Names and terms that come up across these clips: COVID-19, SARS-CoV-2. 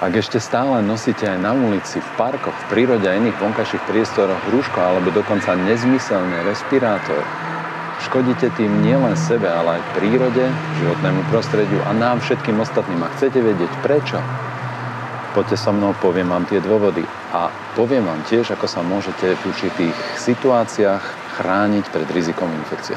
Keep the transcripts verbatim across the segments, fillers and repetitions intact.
Ak ešte stále nosíte aj na ulici, v parkoch, v prírode a iných vonkajších priestoroch rúško alebo dokonca nezmyselný respirátor, škodíte tým nielen sebe, ale aj prírode, životnému prostrediu a nám všetkým ostatným. A chcete vedieť prečo? Poďte so mnou, poviem vám tie dôvody. A poviem vám tiež, ako sa môžete v určitých situáciách chrániť pred rizikom infekcie.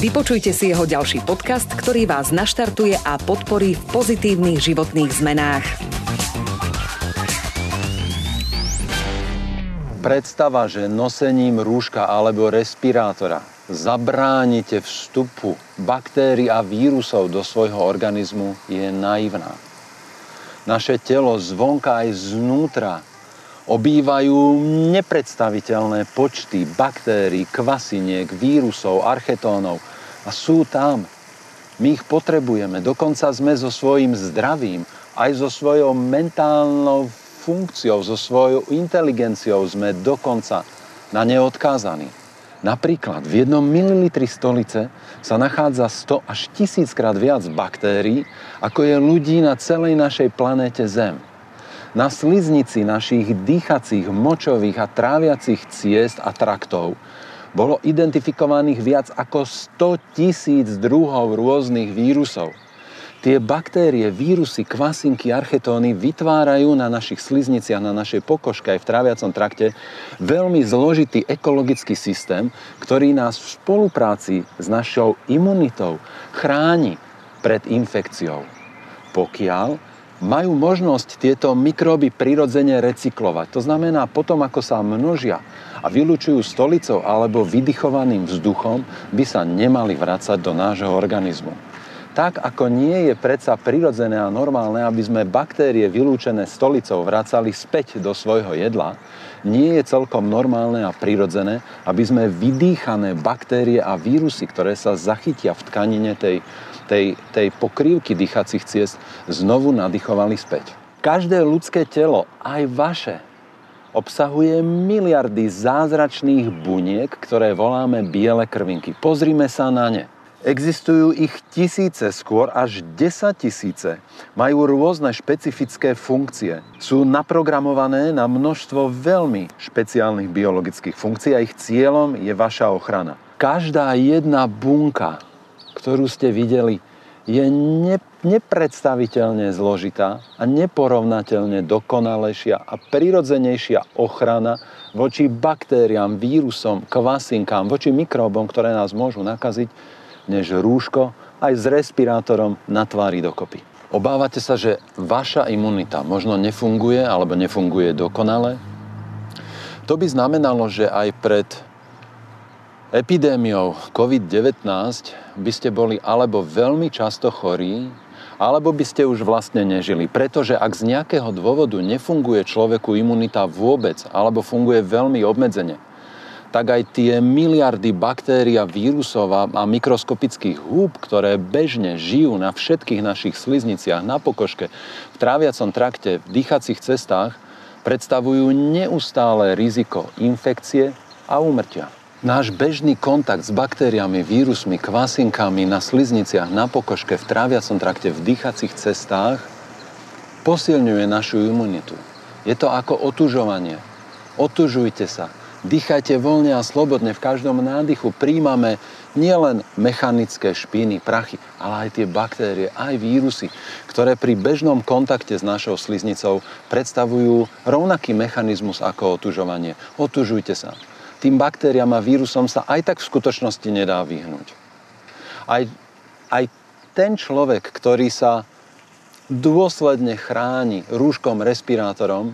Vypočujte si jeho ďalší podcast, ktorý vás naštartuje a podporí v pozitívnych životných zmenách. Predstava, že nosením rúška alebo respirátora zabránite vstupu baktérií a vírusov do svojho organizmu, je naivná. Naše telo zvonka aj znútra obývajú nepredstaviteľné počty baktérií, kvasiniek, vírusov, archetónov a sú tam. My ich potrebujeme, dokonca sme so svojím zdravím, aj so svojou mentálnou funkciou, so svojou inteligenciou sme dokonca na ne odkázaní. Napríklad v jednom mililitri stolice sa nachádza sto až tisíckrát viac baktérií, ako je ľudí na celej našej planéte Zem. Na sliznici našich dýchacích, močových a tráviacich ciest a traktov bolo identifikovaných viac ako sto tisíc druhov rôznych vírusov. Tie baktérie, vírusy, kvasinky, archetóny vytvárajú na našich slizniciach, na našej pokožke aj v tráviacom trakte veľmi zložitý ekologický systém, ktorý nás v spolupráci s našou imunitou chráni pred infekciou. Pokiaľ majú možnosť tieto mikróby prirodzene recyklovať. To znamená, potom ako sa množia a vylučujú stolicou alebo vydychovaným vzduchom, by sa nemali vracať do nášho organizmu. Tak ako nie je predsa prirodzené a normálne, aby sme baktérie vylúčené stolicou vracali späť do svojho jedla, nie je celkom normálne a prirodzené, aby sme vydýchané baktérie a vírusy, ktoré sa zachytia v tkanine tej tej, tej pokrývky dýchacích ciest, znovu nadýchovali späť. Každé ľudské telo, aj vaše, obsahuje miliardy zázračných buniek, ktoré voláme biele krvinky. Pozrime sa na ne. Existujú ich tisíce, skôr až desaťtisíce. Majú rôzne špecifické funkcie. Sú naprogramované na množstvo veľmi špeciálnych biologických funkcií a ich cieľom je vaša ochrana. Každá jedna bunka, ktorú ste videli, je nepredstaviteľne zložitá a neporovnateľne dokonalejšia a prirodzenejšia ochrana voči baktériám, vírusom, kvasinkám, voči mikróbom, ktoré nás môžu nakaziť, než rúško aj s respirátorom na tvári dokopy. Obávate sa, že vaša imunita možno nefunguje alebo nefunguje dokonale? To by znamenalo, že aj pred epidémiou COVID devätnásť by ste boli alebo veľmi často chorí, alebo by ste už vlastne nežili. Pretože ak z nejakého dôvodu nefunguje človeku imunita vôbec, alebo funguje veľmi obmedzene, tak aj tie miliardy baktérií a vírusov a mikroskopických húb, ktoré bežne žijú na všetkých našich slizniciach, na pokožke, v tráviacom trakte, v dýchacích cestách, predstavujú neustále riziko infekcie a úmrtia. Náš bežný kontakt s baktériami, vírusmi, kvasinkami na slizniciach, na pokožke, v tráviacom trakte, v dýchacích cestách posilňuje našu imunitu. Je to ako otužovanie. Otužujte sa. Dýchajte voľne a slobodne. V každom nádychu príjmame nielen mechanické špiny, prachy, ale aj tie baktérie, aj vírusy, ktoré pri bežnom kontakte s našou sliznicou predstavujú rovnaký mechanizmus ako otužovanie. Otužujte sa. Tým baktériám a vírusom sa aj tak v skutočnosti nedá vyhnúť. Aj, aj ten človek, ktorý sa dôsledne chráni rúškom, respirátorom,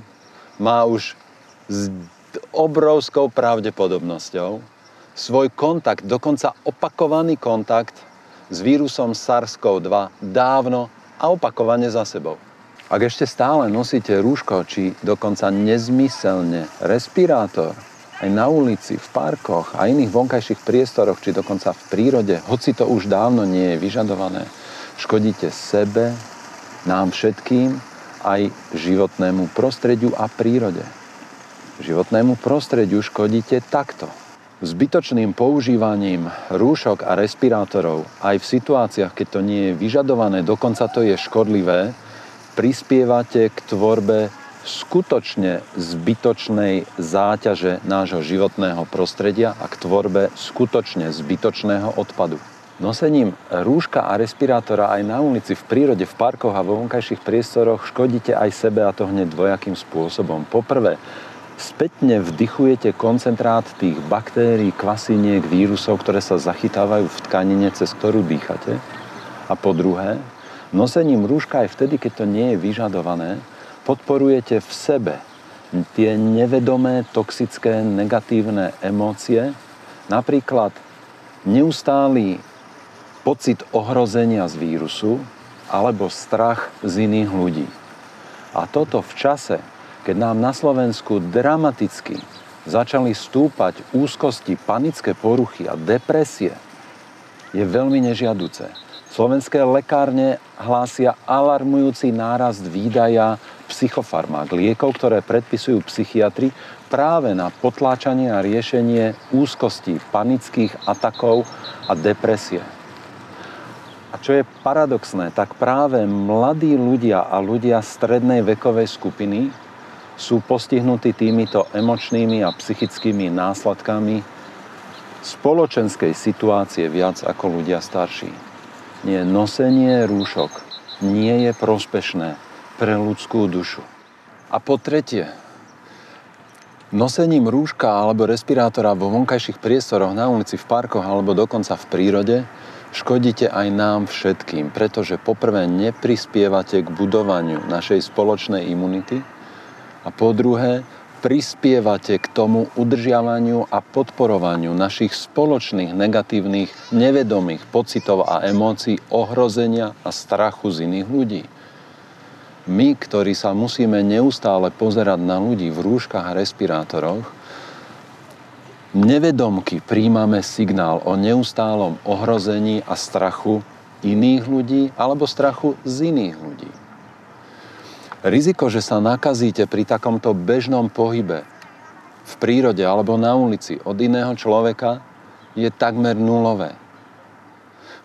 má už s obrovskou pravdepodobnosťou svoj kontakt, dokonca opakovaný kontakt s vírusom SARS-CoV dva dávno a opakovane za sebou. Ak ešte stále nosíte rúško, či dokonca nezmyselne respirátor, aj na ulici, v parkoch a iných vonkajších priestoroch, či dokonca v prírode, hoci to už dávno nie je vyžadované, škodíte sebe, nám všetkým, aj životnému prostrediu a prírode. Životnému prostrediu škodíte takto. Zbytočným používaním rúšok a respirátorov aj v situáciách, keď to nie je vyžadované, dokonca to je škodlivé, prispievate k tvorbe skutočne zbytočnej záťaže nášho životného prostredia a k tvorbe skutočne zbytočného odpadu. Nosením rúška a respirátora aj na ulici, v prírode, v parkoch a vo vonkajších priestoroch škodíte aj sebe, a to hneď dvojakým spôsobom. Poprvé, spätne vdychujete koncentrát tých baktérií, kvasiniek, vírusov, ktoré sa zachytávajú v tkanine, cez ktorú dýchate. A po druhé, nosením rúška aj vtedy, keď to nie je vyžadované, podporujete v sebe tie nevedomé, toxické, negatívne emócie, napríklad neustály pocit ohrozenia z vírusu alebo strach z iných ľudí. A toto v čase, keď nám na Slovensku dramaticky začali stúpať úzkosti, panické poruchy a depresie, je veľmi nežiaduce. Slovenské lekárne hlásia alarmujúci nárast výdaja psychofarmák, liekov, ktoré predpisujú psychiatri práve na potláčanie a riešenie úzkosti, panických atakov a depresie. A čo je paradoxné, tak práve mladí ľudia a ľudia strednej vekovej skupiny sú postihnutí týmito emočnými a psychickými následkami spoločenskej situácie viac ako ľudia starší. Nie, nosenie rúšok nie je prospešné pre ľudskú dušu. A po tretie, nosením rúška alebo respirátora vo vonkajších priestoroch, na ulici, v parkoch alebo dokonca v prírode škodíte aj nám všetkým, pretože poprvé neprispievate k budovaniu našej spoločnej imunity a po druhé prispievate k tomu udržiavaniu a podporovaniu našich spoločných negatívnych, nevedomých pocitov a emócií ohrozenia a strachu z iných ľudí. My, ktorí sa musíme neustále pozerať na ľudí v rúškach a respirátoroch, nevedomky príjmame signál o neustálom ohrození a strachu iných ľudí alebo strachu z iných ľudí. Riziko, že sa nakazíte pri takomto bežnom pohybe v prírode alebo na ulici od iného človeka, je takmer nulové.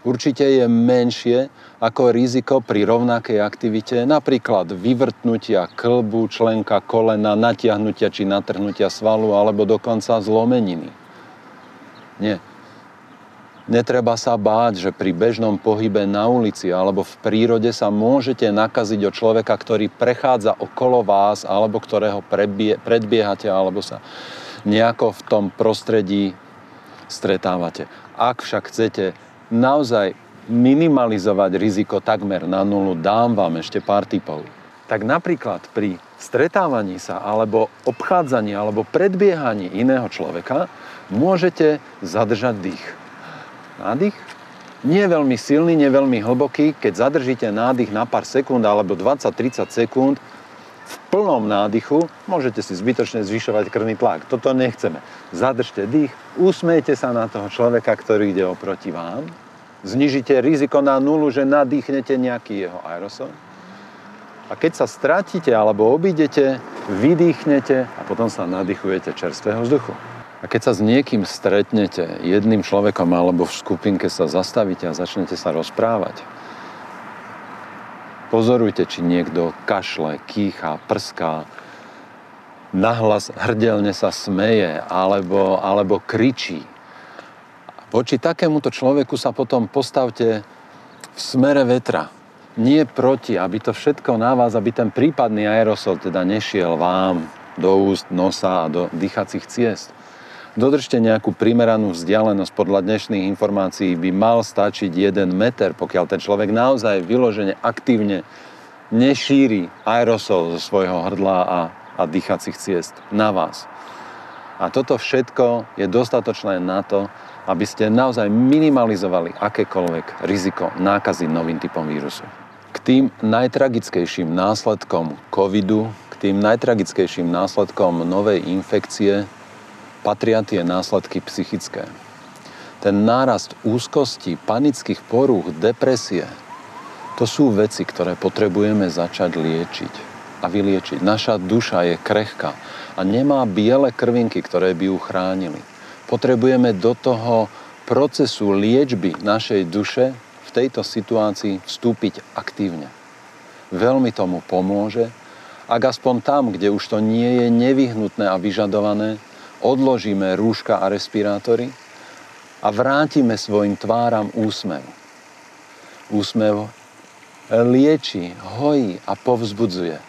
Určite je menšie ako riziko pri rovnakej aktivite, napríklad vyvrtnutia kĺbu, členka, kolena, natiahnutia či natrhnutia svalu alebo dokonca zlomeniny. Nie. Netreba sa báť, že pri bežnom pohybe na ulici alebo v prírode sa môžete nakaziť od človeka, ktorý prechádza okolo vás alebo ktorého prebie, predbiehate alebo sa nejako v tom prostredí stretávate. Ak však chcete naozaj minimalizovať riziko takmer na nulu, dám vám ešte pár tipov. Tak napríklad pri stretávaní sa alebo obchádzaní alebo predbiehaní iného človeka môžete zadržať dých. Nádych? Nie veľmi silný, nie veľmi hlboký. Keď zadržíte nádych na pár sekúnd alebo dvadsať tridsať sekúnd v plnom nádychu, môžete si zbytočne zvyšovať krvný tlak. Toto nechceme. Zadržte dých, usmejte sa na toho človeka, ktorý ide oproti vám. Znižite riziko na nulu, že nadýchnete nejaký jeho aerosol. A keď sa stratíte alebo obídete, vydýchnete a potom sa nadýchujete čerstvého vzduchu. A keď sa s niekým stretnete, jedným človekom alebo v skupinke, sa zastavíte a začnete sa rozprávať, pozorujte, či niekto kašle, kýcha, prská, nahlas hrdelne sa smeje alebo, alebo kričí. Voči takémuto človeku sa potom postavte v smere vetra, nie proti, aby to všetko na vás, aby ten prípadný aerosol teda nešiel vám do úst, nosa a do dýchacích ciest. Dodržte nejakú primeranú vzdialenosť. Podľa dnešných informácií by mal stačiť jeden meter, pokiaľ ten človek naozaj vyložene aktívne nešíri aerosol zo svojho hrdla a, a dýchacích ciest na vás. A toto všetko je dostatočné na to, aby ste naozaj minimalizovali akékoľvek riziko nákazy novým typom vírusu. k tým najtragickejším následkom covidu, k tým najtragickejším následkom novej infekcie patria tie následky psychické. Ten nárast úzkosti, panických porúch, depresie, to sú veci, ktoré potrebujeme začať liečiť a vyliečiť. Naša duša je krehká a nemá biele krvinky, ktoré by ju chránili. Potrebujeme do toho procesu liečby našej duše v tejto situácii vstúpiť aktívne. Veľmi tomu pomôže, ak aspoň tam, kde už to nie je nevyhnutné a vyžadované, odložíme rúška a respirátory a vrátime svojim tváram úsmev. Úsmev lieči, hojí a povzbudzuje.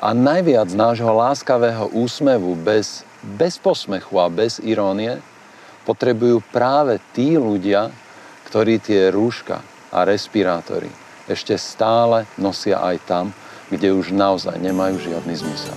A najviac nášho láskavého úsmevu bez, bez posmechu a bez irónie potrebujú práve tí ľudia, ktorí tie rúška a respirátory ešte stále nosia aj tam, kde už naozaj nemajú žiadny zmysel.